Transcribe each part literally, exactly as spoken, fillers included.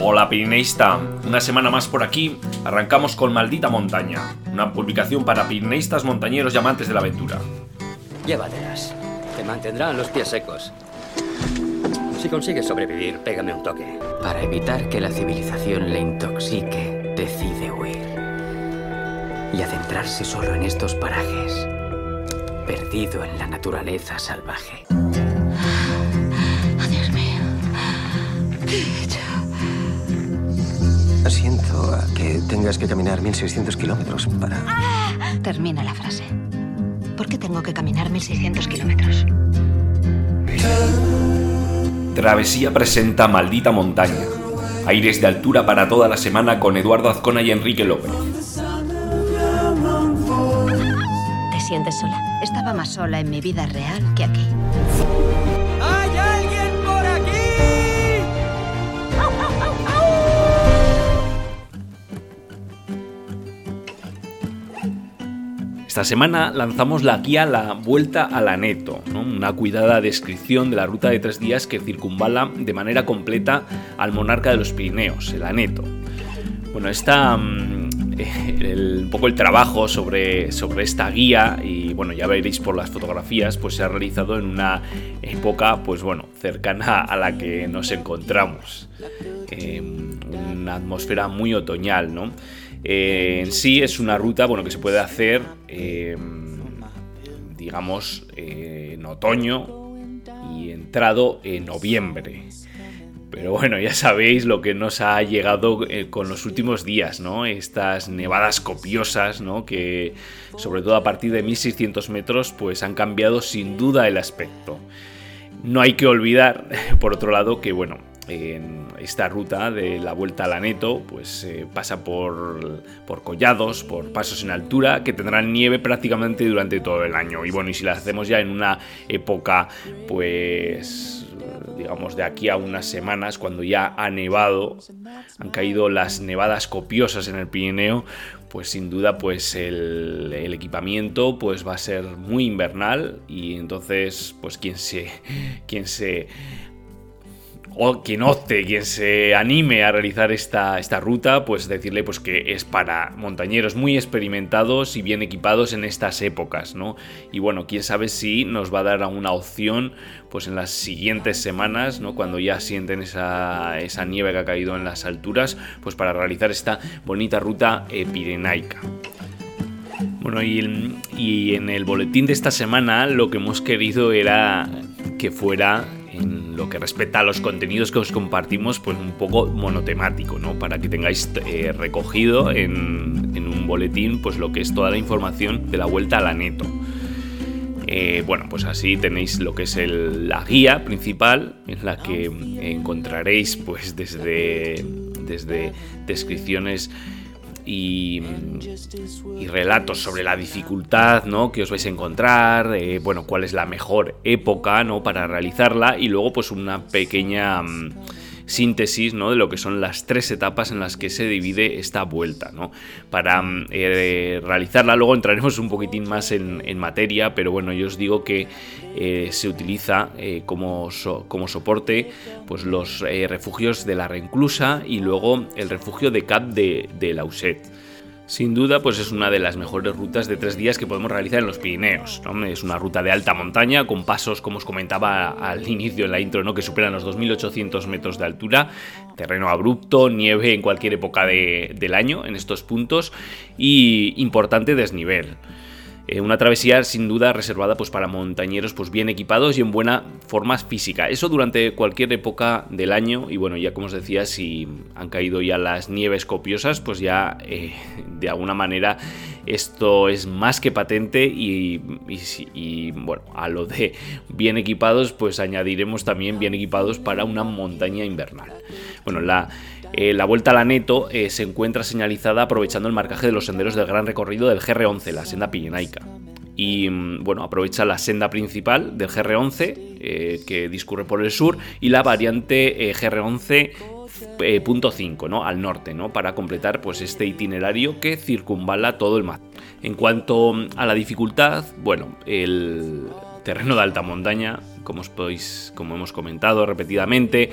Hola pirineísta, una semana más por aquí, arrancamos con Maldita Montaña, una publicación para pirineístas, montañeros y amantes de la aventura. Llévatelas, te mantendrán los pies secos. Si consigues sobrevivir, pégame un toque. Para evitar que la civilización le intoxique, decide huir y adentrarse solo en estos parajes, perdido en la naturaleza salvaje. Siento a que tengas que caminar mil seiscientos kilómetros para... Termina la frase. ¿Por qué tengo que caminar mil seiscientos kilómetros? Travesía presenta Maldita Montaña. Aires de altura para toda la semana con Eduardo Azcona y Enrique López. ¿Te sientes sola? Estaba más sola en mi vida real que aquí. Esta semana lanzamos la guía La Vuelta al Aneto, ¿no? Una cuidada descripción de la ruta de tres días que circunvala de manera completa al monarca de los Pirineos, el Aneto. Bueno, está um, el, un poco el trabajo sobre, sobre esta guía, y bueno, ya veréis por las fotografías, pues se ha realizado en una época, pues bueno, cercana a la que nos encontramos. Eh, una atmósfera muy otoñal, ¿no? Eh, en sí es una ruta, bueno, que se puede hacer, eh, digamos, eh, en otoño y entrado en noviembre. Pero bueno, ya sabéis lo que nos ha llegado eh, con los últimos días, ¿no? Estas nevadas copiosas, ¿no? Que sobre todo a partir de mil seiscientos metros, pues han cambiado sin duda el aspecto. No hay que olvidar, por otro lado, que bueno, en esta ruta de la Vuelta al Aneto, pues eh, pasa por, por collados, por pasos en altura que tendrán nieve prácticamente durante todo el año. Y bueno, y si la hacemos ya en una época, pues digamos de aquí a unas semanas, cuando ya ha nevado, han caído las nevadas copiosas en el Pirineo, pues sin duda pues el, el equipamiento pues va a ser muy invernal, y entonces pues quien se... quien se O quien opte, quien se anime a realizar esta, esta ruta, pues decirle pues que es para montañeros muy experimentados y bien equipados en estas épocas, ¿no? Y bueno, quién sabe si nos va a dar alguna opción pues en las siguientes semanas, ¿no? Cuando ya sienten esa, esa nieve que ha caído en las alturas, pues para realizar esta bonita ruta eh, pirenaica. Bueno, y, y en el boletín de esta semana lo que hemos querido era que fuera, en lo que respecta a los contenidos que os compartimos, pues un poco monotemático, ¿no? Para que tengáis eh, recogido en, en un boletín pues lo que es toda la información de la Vuelta al Aneto. Eh, bueno, pues así tenéis lo que es el, la guía principal, en la que encontraréis pues desde, desde descripciones Y, y relatos sobre la dificultad, ¿no? Que os vais a encontrar, eh, bueno, cuál es la mejor época, ¿no? Para realizarla, y luego pues una pequeña um, síntesis, ¿no? De lo que son las tres etapas en las que se divide esta vuelta, ¿no? Para eh, realizarla luego entraremos un poquitín más en, en materia, pero bueno, yo os digo que eh, se utiliza eh, como, so, como soporte pues los eh, refugios de la Reunclusa y luego el refugio de Cap de, de Llauset. Sin duda, pues es una de las mejores rutas de tres días que podemos realizar en los Pirineos, ¿no? Es una ruta de alta montaña con pasos, como os comentaba al inicio en la intro, ¿no? Que superan los dos mil ochocientos metros de altura, terreno abrupto, nieve en cualquier época de, del año en estos puntos y importante desnivel. Eh, una travesía sin duda reservada pues para montañeros pues bien equipados y en buena forma física. Eso durante cualquier época del año, y bueno, ya como os decía, si han caído ya las nieves copiosas, pues ya eh, de alguna manera esto es más que patente, y, y, y bueno, a lo de bien equipados pues añadiremos también bien equipados para una montaña invernal. Bueno, la, eh, la Vuelta al Aneto eh, se encuentra señalizada aprovechando el marcaje de los senderos del gran recorrido del G R once, la Senda Piñenaica. Y bueno, aprovecha la senda principal del G R once eh, que discurre por el sur, y la variante eh, G R once punto cinco, ¿no? Al norte, ¿no? Para completar pues este itinerario que circunvala todo el mar. En cuanto a la dificultad, bueno, el terreno de alta montaña, como os podéis, como hemos comentado repetidamente,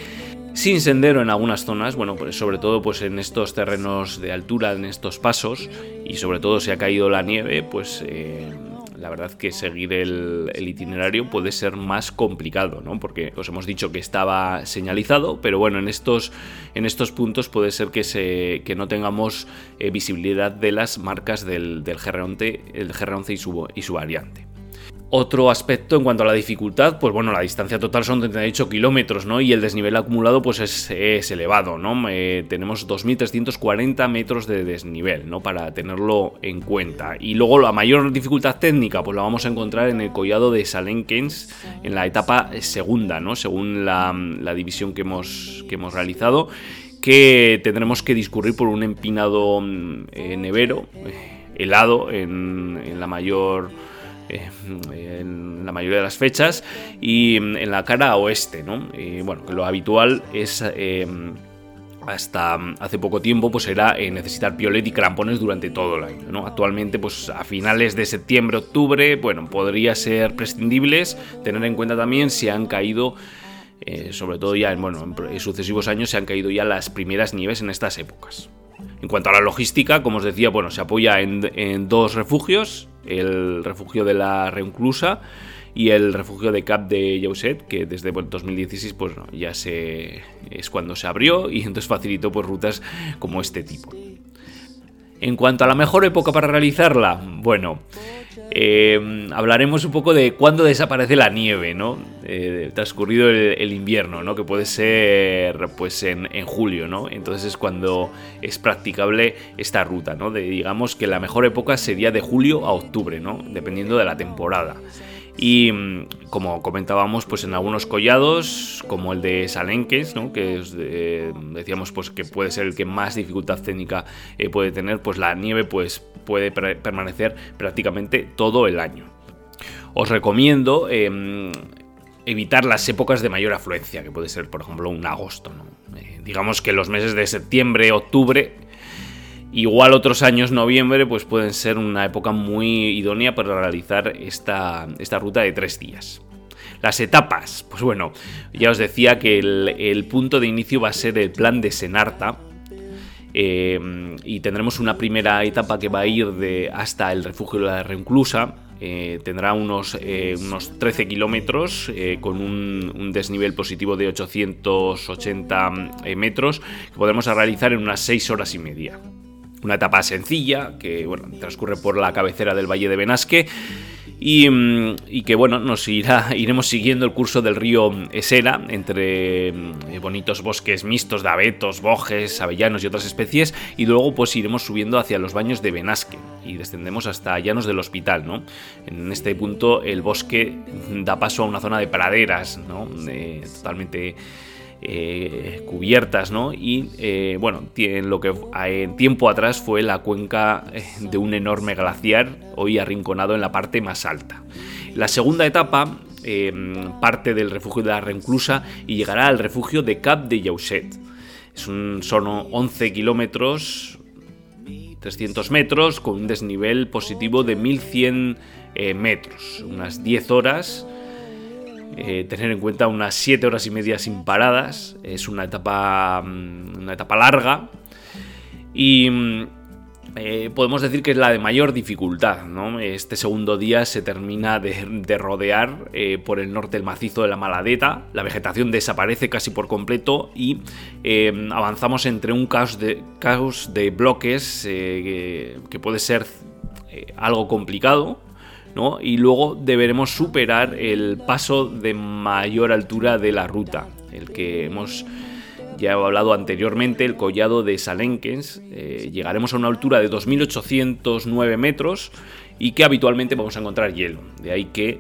sin sendero en algunas zonas, bueno, pues sobre todo pues en estos terrenos de altura, en estos pasos, y sobre todo si ha caído la nieve, pues eh, la verdad que seguir el, el itinerario puede ser más complicado, ¿no? Porque os hemos dicho que estaba señalizado, pero bueno, en estos, en estos puntos puede ser que, se, que no tengamos eh, visibilidad de las marcas del, del G R once, el G R once y su, y su variante. Otro aspecto en cuanto a la dificultad, pues bueno, la distancia total son treinta y ocho kilómetros, ¿no? Y el desnivel acumulado pues es, es elevado, ¿no? Eh, tenemos dos mil trescientos cuarenta metros de desnivel, ¿no? Para tenerlo en cuenta. Y luego la mayor dificultad técnica pues la vamos a encontrar en el collado de Salenkens, en la etapa segunda, ¿no? Según la, la división que hemos, que hemos realizado, que tendremos que discurrir por un empinado eh, nevero, eh, helado en, en la mayor... Eh, en la mayoría de las fechas y en la cara oeste, ¿no? Eh, bueno, que lo habitual es eh, hasta hace poco tiempo pues era eh, necesitar piolet y crampones durante todo el año, ¿no? Actualmente pues a finales de septiembre, octubre, bueno, podría ser prescindibles, tener en cuenta también si han caído eh, sobre todo ya en, bueno, en sucesivos años se han caído ya las primeras nieves en estas épocas. En cuanto a la logística, como os decía, bueno, se apoya en, en dos refugios, el refugio de la Reunclusa y el refugio de Cap de Llauset, que desde bueno, dos mil dieciséis pues no, ya se, es cuando se abrió y entonces facilitó pues, rutas como este tipo. En cuanto a la mejor época para realizarla, bueno, eh, hablaremos un poco de cuándo desaparece la nieve, ¿no? Eh, transcurrido el, el invierno, ¿no? Que puede ser pues en, en julio, ¿no? Entonces es cuando es practicable esta ruta, ¿no? De, digamos que la mejor época sería de julio a octubre, ¿no? Dependiendo de la temporada. Y como comentábamos, pues en algunos collados, como el de Salenkens, ¿no? Que es de, decíamos pues que puede ser el que más dificultad técnica eh, puede tener, pues la nieve pues, puede pre- permanecer prácticamente todo el año. Os recomiendo eh, evitar las épocas de mayor afluencia, que puede ser por ejemplo un agosto, ¿no? Eh, digamos que los meses de septiembre, octubre... Igual otros años, noviembre, pues pueden ser una época muy idónea para realizar esta, esta ruta de tres días. Las etapas, pues bueno, ya os decía que el, el punto de inicio va a ser el plan de Senarta. Eh, y tendremos una primera etapa que va a ir de, hasta el refugio de la Reunclusa. Eh, tendrá unos, eh, unos trece kilómetros eh, con un, un desnivel positivo de ochocientos ochenta metros que podremos realizar en unas seis horas y media. Una etapa sencilla que bueno, transcurre por la cabecera del Valle de Benasque y, y que bueno, nos irá, iremos siguiendo el curso del río Esera entre eh, bonitos bosques mixtos de abetos, bojes, avellanos y otras especies, y luego pues iremos subiendo hacia los Baños de Benasque y descendemos hasta Llanos del Hospital, ¿no? En este punto el bosque da paso a una zona de praderas, ¿no? Eh, totalmente... Eh, cubiertas, ¿no? Y eh, bueno, en lo que en tiempo atrás fue la cuenca de un enorme glaciar, hoy arrinconado en la parte más alta. La segunda etapa eh, parte del refugio de la Reunclusa y llegará al refugio de Cap de Josep. Es un, son once kilómetros, trescientos metros, con un desnivel positivo de mil cien metros, unas diez horas. Eh, tener en cuenta unas siete horas y media sin paradas. Es una etapa, una etapa larga y eh, podemos decir que es la de mayor dificultad, ¿no? Este segundo día se termina de, de rodear eh, por el norte el macizo de la Maladeta, la vegetación desaparece casi por completo y eh, avanzamos entre un caos de, caos de bloques eh, que, que puede ser eh, algo complicado, ¿no? Y luego deberemos superar el paso de mayor altura de la ruta, el que hemos ya hablado anteriormente, el collado de Salenkens. Eh, llegaremos a una altura de dos mil ochocientos nueve metros y que habitualmente vamos a encontrar hielo. De ahí que,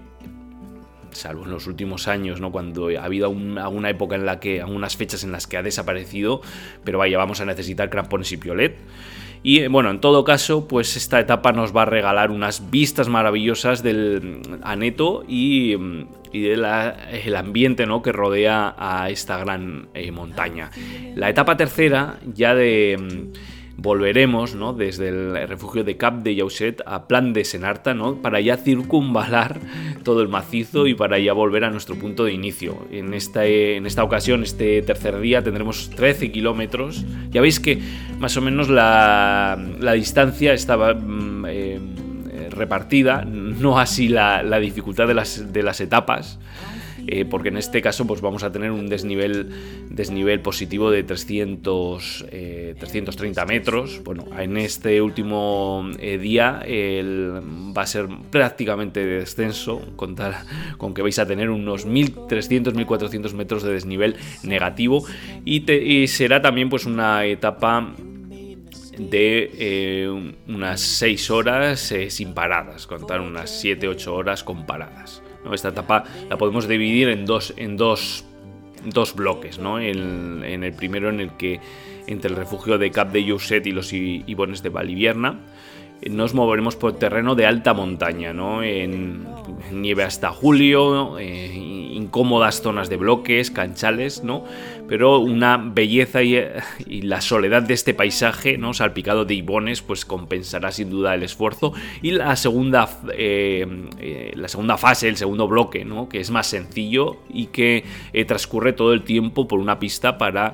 salvo en los últimos años, ¿no? Cuando ha habido un, alguna época en la que, algunas fechas en las que ha desaparecido, pero vaya, vamos a necesitar crampones y piolet. Y bueno, en todo caso, pues esta etapa nos va a regalar unas vistas maravillosas del Aneto y, y del de ambiente, ¿no? Que rodea a esta gran eh, montaña. La etapa tercera, ya de, volveremos, ¿no?, desde el refugio de Cap de Jauset a Plan de Senarta, ¿no?, para ya circunvalar todo el macizo y para ya volver a nuestro punto de inicio. En esta, en esta ocasión, este tercer día, tendremos trece kilómetros. Ya veis que más o menos la, la distancia estaba eh, repartida, no así la, la dificultad de las, de las etapas. Eh, porque en este caso pues vamos a tener un desnivel desnivel positivo de trescientos, eh, trescientos treinta metros. Bueno, en este último eh, día el, va a ser prácticamente de descenso, contar con que vais a tener unos mil trescientos, mil cuatrocientos metros de desnivel negativo, y, te, y será también pues una etapa de eh, unas seis horas eh, sin paradas, contar unas siete a ocho horas con paradas. Esta etapa la podemos dividir en dos, en dos, dos bloques, ¿no? En, en el primero, en el que entre el refugio de Cap de Josep y los Ibones de Valivierna nos moveremos por terreno de alta montaña, ¿no?, en, en nieve hasta julio, eh, incómodas zonas de bloques, canchales, ¿no?, pero una belleza y, y la soledad de este paisaje, ¿no?, salpicado de ibones, pues compensará sin duda el esfuerzo. Y la segunda, eh, eh, la segunda fase, el segundo bloque, ¿no?, que es más sencillo y que eh, transcurre todo el tiempo por una pista para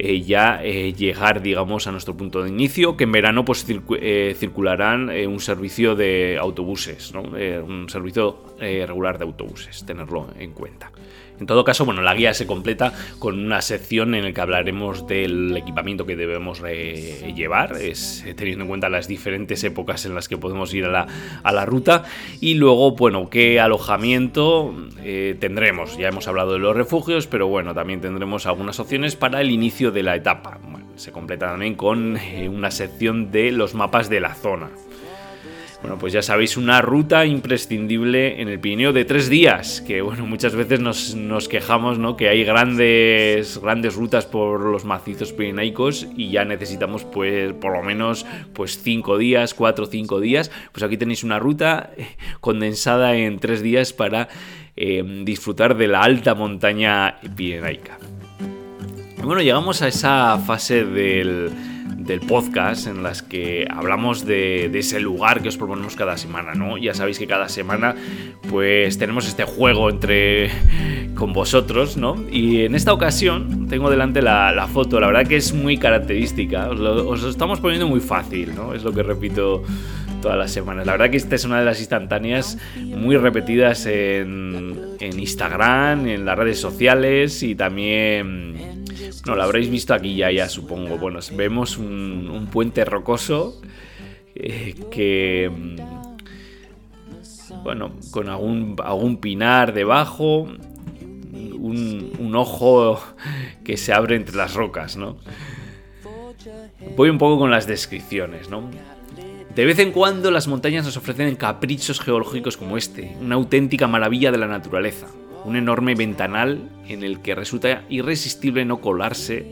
Eh, ya eh, llegar, digamos, a nuestro punto de inicio, que en verano pues circu- eh, circularán eh, un servicio de autobuses, ¿no?, eh, un servicio eh, regular de autobuses, tenerlo en cuenta. En todo caso, bueno, la guía se completa con una sección en la que hablaremos del equipamiento que debemos eh, llevar, es, teniendo en cuenta las diferentes épocas en las que podemos ir a la, a la ruta, y luego, bueno, qué alojamiento eh, tendremos. Ya hemos hablado de los refugios, pero bueno, también tendremos algunas opciones para el inicio de la etapa. Bueno, se completa también con eh, una sección de los mapas de la zona. Bueno, pues ya sabéis, una ruta imprescindible en el Pirineo de tres días, que bueno, muchas veces nos, nos quejamos, ¿no?, que hay grandes, grandes rutas por los macizos pirenaicos y ya necesitamos pues por lo menos pues cinco días, cuatro o cinco días. Pues aquí tenéis una ruta condensada en tres días para eh, disfrutar de la alta montaña pirenaica. Bueno, llegamos a esa fase del... del podcast en las que hablamos de, de ese lugar que os proponemos cada semana, ¿no? Ya sabéis que cada semana pues tenemos este juego entre con vosotros, ¿no? Y en esta ocasión tengo delante la, la foto, la verdad que es muy característica, os lo, os lo estamos poniendo muy fácil, ¿no? Es lo que repito todas las semanas. La verdad que esta es una de las instantáneas muy repetidas en, en Instagram, en las redes sociales y también... No, lo habréis visto aquí ya, ya supongo. Bueno, vemos un, un puente rocoso eh, que... Bueno, con algún, algún pinar debajo, un, un ojo que se abre entre las rocas, ¿no? Voy un poco con las descripciones, ¿no? De vez en cuando las montañas nos ofrecen caprichos geológicos como este, una auténtica maravilla de la naturaleza. Un enorme ventanal en el que resulta irresistible no colarse,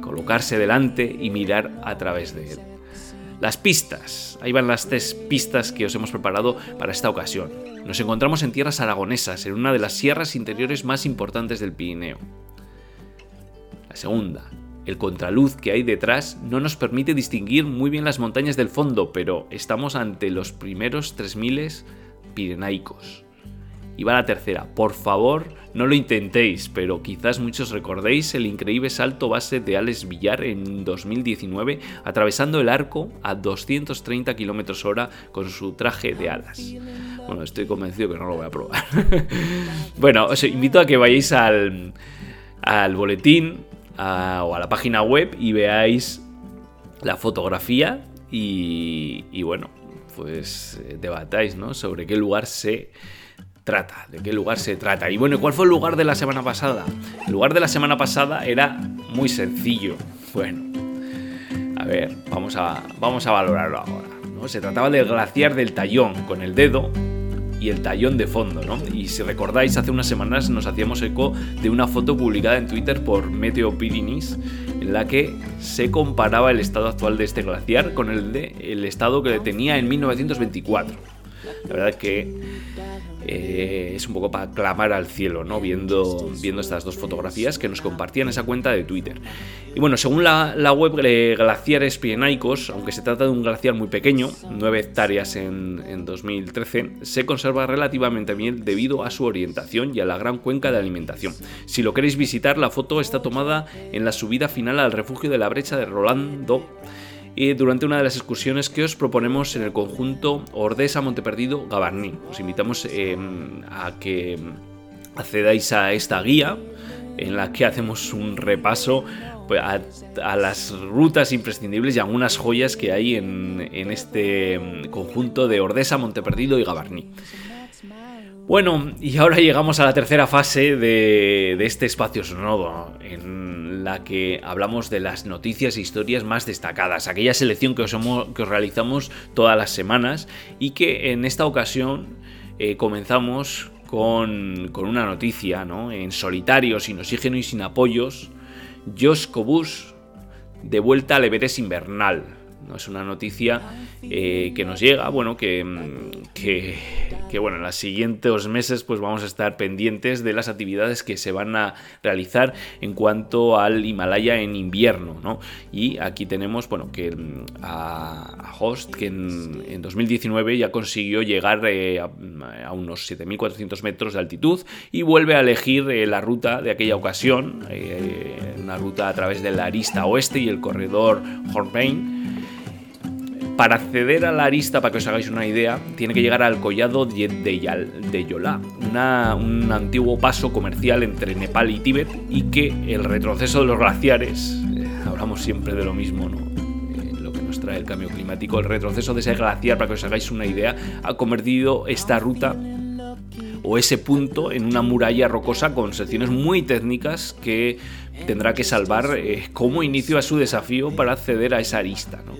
colocarse delante y mirar a través de él. Las pistas, ahí van las tres pistas que os hemos preparado para esta ocasión. Nos encontramos en tierras aragonesas, en una de las sierras interiores más importantes del Pirineo. La segunda, el contraluz que hay detrás no nos permite distinguir muy bien las montañas del fondo, pero estamos ante los primeros tres mil pirenaicos. Y va la tercera, por favor no lo intentéis, pero quizás muchos recordéis el increíble salto base de Alex Villar en dos mil diecinueve, atravesando el arco a doscientos treinta kilómetros hora con su traje de alas. Bueno, estoy convencido que no lo voy a probar. Bueno, os invito a que vayáis al, al boletín a, o a la página web y veáis la fotografía y, y bueno, pues debatáis, ¿no?, sobre qué lugar se... trata, de qué lugar se trata. Y bueno, ¿cuál fue el lugar de la semana pasada? El lugar de la semana pasada era muy sencillo. Bueno, a ver, vamos a, vamos a valorarlo ahora, ¿no? Se trataba del glaciar del Tallón, con el dedo y el tallón de fondo, ¿no? Y si recordáis, hace unas semanas nos hacíamos eco de una foto publicada en Twitter por Meteo Pirinis, en la que se comparaba el estado actual de este glaciar con el, de, el estado que tenía en mil novecientos veinticuatro. La verdad que eh, es un poco para clamar al cielo, ¿no? Viendo, viendo estas dos fotografías que nos compartían esa cuenta de Twitter. Y bueno, según la, la web eh, Glaciares Pirenaicos, aunque se trata de un glaciar muy pequeño, nueve hectáreas en, en dos mil trece, se conserva relativamente bien debido a su orientación y a la gran cuenca de alimentación. Si lo queréis visitar, la foto está tomada en la subida final al refugio de la Brecha de Rolando y durante una de las excursiones que os proponemos en el conjunto Ordesa-Monte Perdido-Gavarnie. Os invitamos eh, a que accedáis a esta guía en la que hacemos un repaso a, a las rutas imprescindibles y algunas joyas que hay en, en este conjunto de Ordesa-Monte Perdido y Gavarnie. Bueno, y ahora llegamos a la tercera fase de, de este espacio sonoro, en la que hablamos de las noticias e historias más destacadas, aquella selección que os, hemos, que os realizamos todas las semanas y que en esta ocasión eh, comenzamos con, con una noticia, ¿no? En solitario, sin oxígeno y sin apoyos, Josh Cobus de vuelta al Everest invernal. No es una noticia eh, que nos llega, bueno, que, que, que bueno, en los siguientes meses pues vamos a estar pendientes de las actividades que se van a realizar en cuanto al Himalaya en invierno, ¿no? Y aquí tenemos, bueno, que a, a Host, que en, en dos mil diecinueve ya consiguió llegar eh, a, a unos siete mil cuatrocientos metros de altitud y vuelve a elegir eh, la ruta de aquella ocasión, eh, una ruta a través de la Arista Oeste y el Corredor Hornbein. Para acceder a la arista, para que os hagáis una idea, tiene que llegar al Collado de Yolá, una, un antiguo paso comercial entre Nepal y Tíbet, y que el retroceso de los glaciares, eh, hablamos siempre de lo mismo, ¿no? Eh, lo que nos trae el cambio climático, el retroceso de ese glaciar, para que os hagáis una idea, ha convertido esta ruta o ese punto en una muralla rocosa con secciones muy técnicas que tendrá que salvar eh, como inicio a su desafío para acceder a esa arista, ¿no?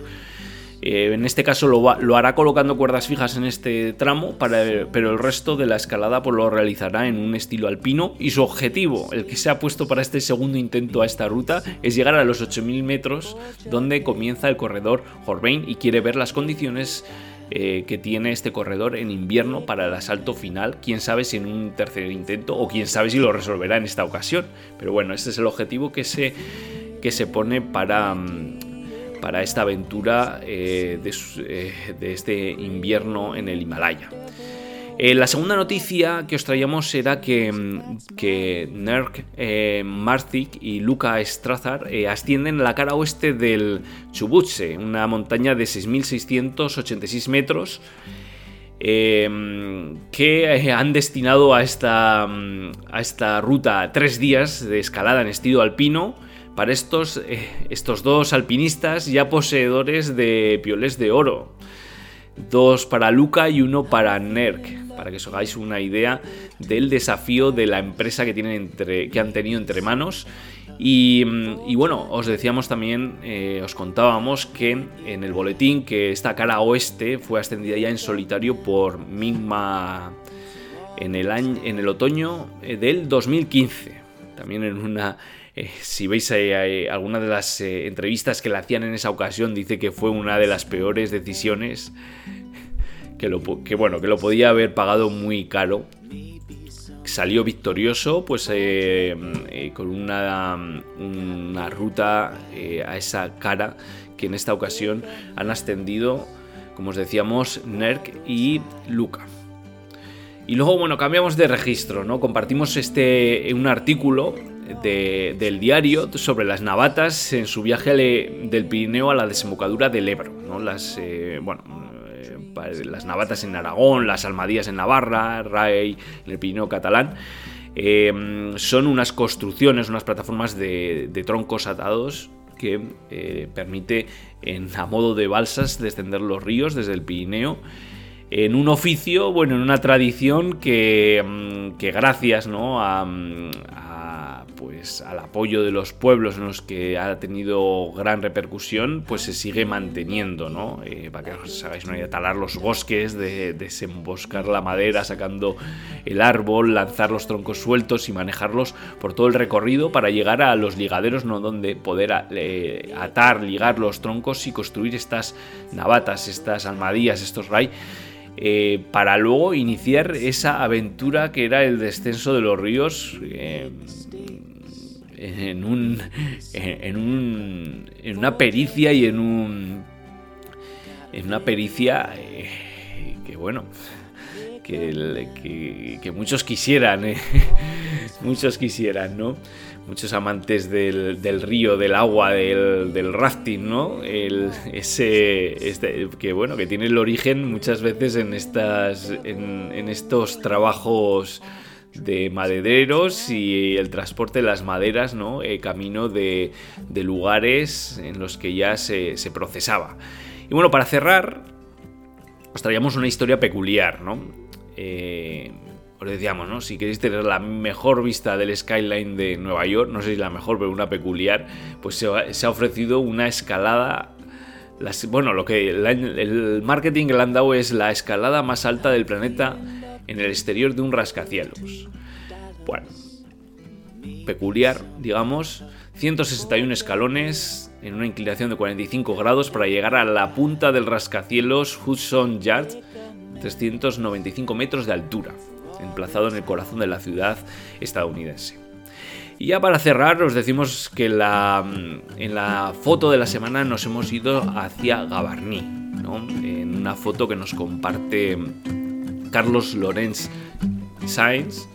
Eh, en este caso lo, va, lo hará colocando cuerdas fijas en este tramo, para, pero el resto de la escalada pues, lo realizará en un estilo alpino, y su objetivo, el que se ha puesto para este segundo intento a esta ruta, es llegar a los ocho mil metros donde comienza el corredor Hornbein, y quiere ver las condiciones eh, que tiene este corredor en invierno para el asalto final. Quién sabe si en un tercer intento, o quién sabe si lo resolverá en esta ocasión, pero bueno, este es el objetivo que se, que se pone para... Um, para esta aventura eh, de, eh, de este invierno en el Himalaya. Eh, la segunda noticia que os traíamos era que, que Nejc eh, Marčič y Luca Strazzar eh, ascienden la cara oeste del Chubutse, una montaña de seis mil seiscientos ochenta y seis metros eh, que han destinado a esta, a esta ruta tres días de escalada en estilo alpino. Para estos, eh, estos dos alpinistas ya poseedores de pioles de oro. Dos para Luca y uno para Nejc, para que os hagáis una idea del desafío de la empresa que, tienen entre, que han tenido entre manos. Y, y bueno, os decíamos también, eh, os contábamos que en el boletín que esta cara oeste fue ascendida ya en solitario por Migma en el, año, en el otoño del dos mil quince. También en una... Eh, si veis eh, eh, alguna de las eh, entrevistas que le hacían en esa ocasión, dice que fue una de las peores decisiones, que, lo, que, bueno, que lo podía haber pagado muy caro. Salió victorioso pues, eh, eh, con una, una ruta eh, a esa cara que en esta ocasión han ascendido, como os decíamos, Nejc y Luca. Y luego, bueno, cambiamos de registro, ¿no? Compartimos este, un artículo de, del diario sobre las navatas en su viaje le, del Pirineo a la desembocadura del Ebro, ¿no? Las, eh, bueno, eh, las navatas en Aragón, las almadías en Navarra, Ray en el Pirineo catalán. Eh, son unas construcciones, unas plataformas de, de troncos atados que eh, permite, en, a modo de balsas, descender los ríos desde el Pirineo. En un oficio, bueno, en una tradición que, que gracias, ¿no? a, a, pues, al apoyo de los pueblos en los que ha tenido gran repercusión, pues se sigue manteniendo, ¿no? Eh, para que os hagáis una idea, talar los bosques, de, desemboscar la madera sacando el árbol, lanzar los troncos sueltos y manejarlos por todo el recorrido para llegar a los ligaderos, ¿no? Donde poder a, eh, atar, ligar los troncos y construir estas navatas, estas almadías, estos ray. eh, para luego iniciar esa aventura que era el descenso de los ríos eh, en un en un en una pericia y en un en una pericia eh, que bueno que, que, que muchos quisieran eh. muchos quisieran no muchos amantes del, del río, del agua, del, del rafting, ¿no? El, ese este, que bueno, que tiene el origen muchas veces en estas en, en estos trabajos de madereros y el transporte de las maderas, ¿no? Eh, camino de, de lugares en los que ya se, se procesaba. Y bueno, para cerrar, os traíamos una historia peculiar, ¿no? Eh, os decíamos, ¿no? Si queréis tener la mejor vista del skyline de Nueva York, no sé si la mejor, pero una peculiar, pues se ha, se ha ofrecido una escalada. Las, bueno, lo que la, el marketing que le han dado es la escalada más alta del planeta en el exterior de un rascacielos. Bueno, peculiar, digamos, ciento sesenta y uno escalones en una inclinación de cuarenta y cinco grados para llegar a la punta del rascacielos Hudson Yards, trescientos noventa y cinco metros de altura, emplazado en el corazón de la ciudad estadounidense. Y ya para cerrar, os decimos que la, en la foto de la semana nos hemos ido hacia Gavarnie, ¿no? En una foto que nos comparte Carlos Lorenz Sainz,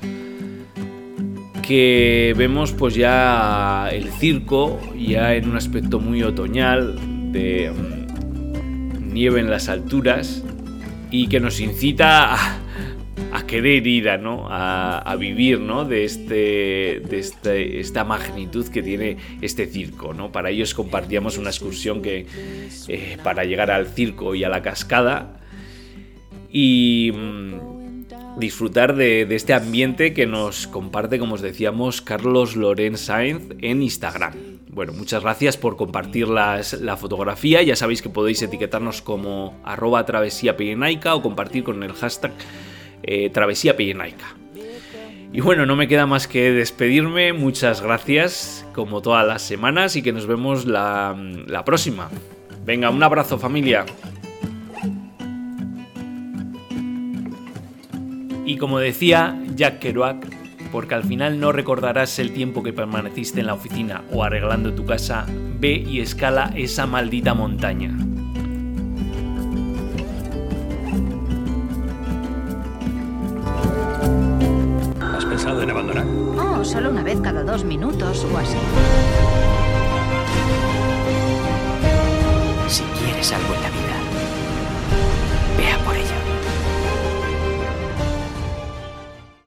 que vemos pues ya el circo ya en un aspecto muy otoñal, de nieve en las alturas, y que nos incita a, a querer ir a, ¿no? a, a vivir, ¿no? de, este, de este, esta magnitud que tiene este circo, ¿no? Para ellos compartíamos una excursión que eh, para llegar al circo y a la cascada y mmm, disfrutar de, de este ambiente que nos comparte, como os decíamos, Carlos Lorenz Sainz en Instagram. Bueno, muchas gracias por compartir las, la fotografía. Ya sabéis que podéis etiquetarnos como arroba Travesía Pirenaica o compartir con el hashtag eh, Travesía Pirenaica. Y bueno, no me queda más que despedirme. Muchas gracias, como todas las semanas, y que nos vemos la, la próxima. Venga, un abrazo, familia. Y como decía Jack Kerouac, porque al final no recordarás el tiempo que permaneciste en la oficina o arreglando tu casa, ve y escala esa maldita montaña. ¿Has pensado en abandonar? Oh, solo una vez cada dos minutos o así. Si quieres algo en la vida, vea por ello.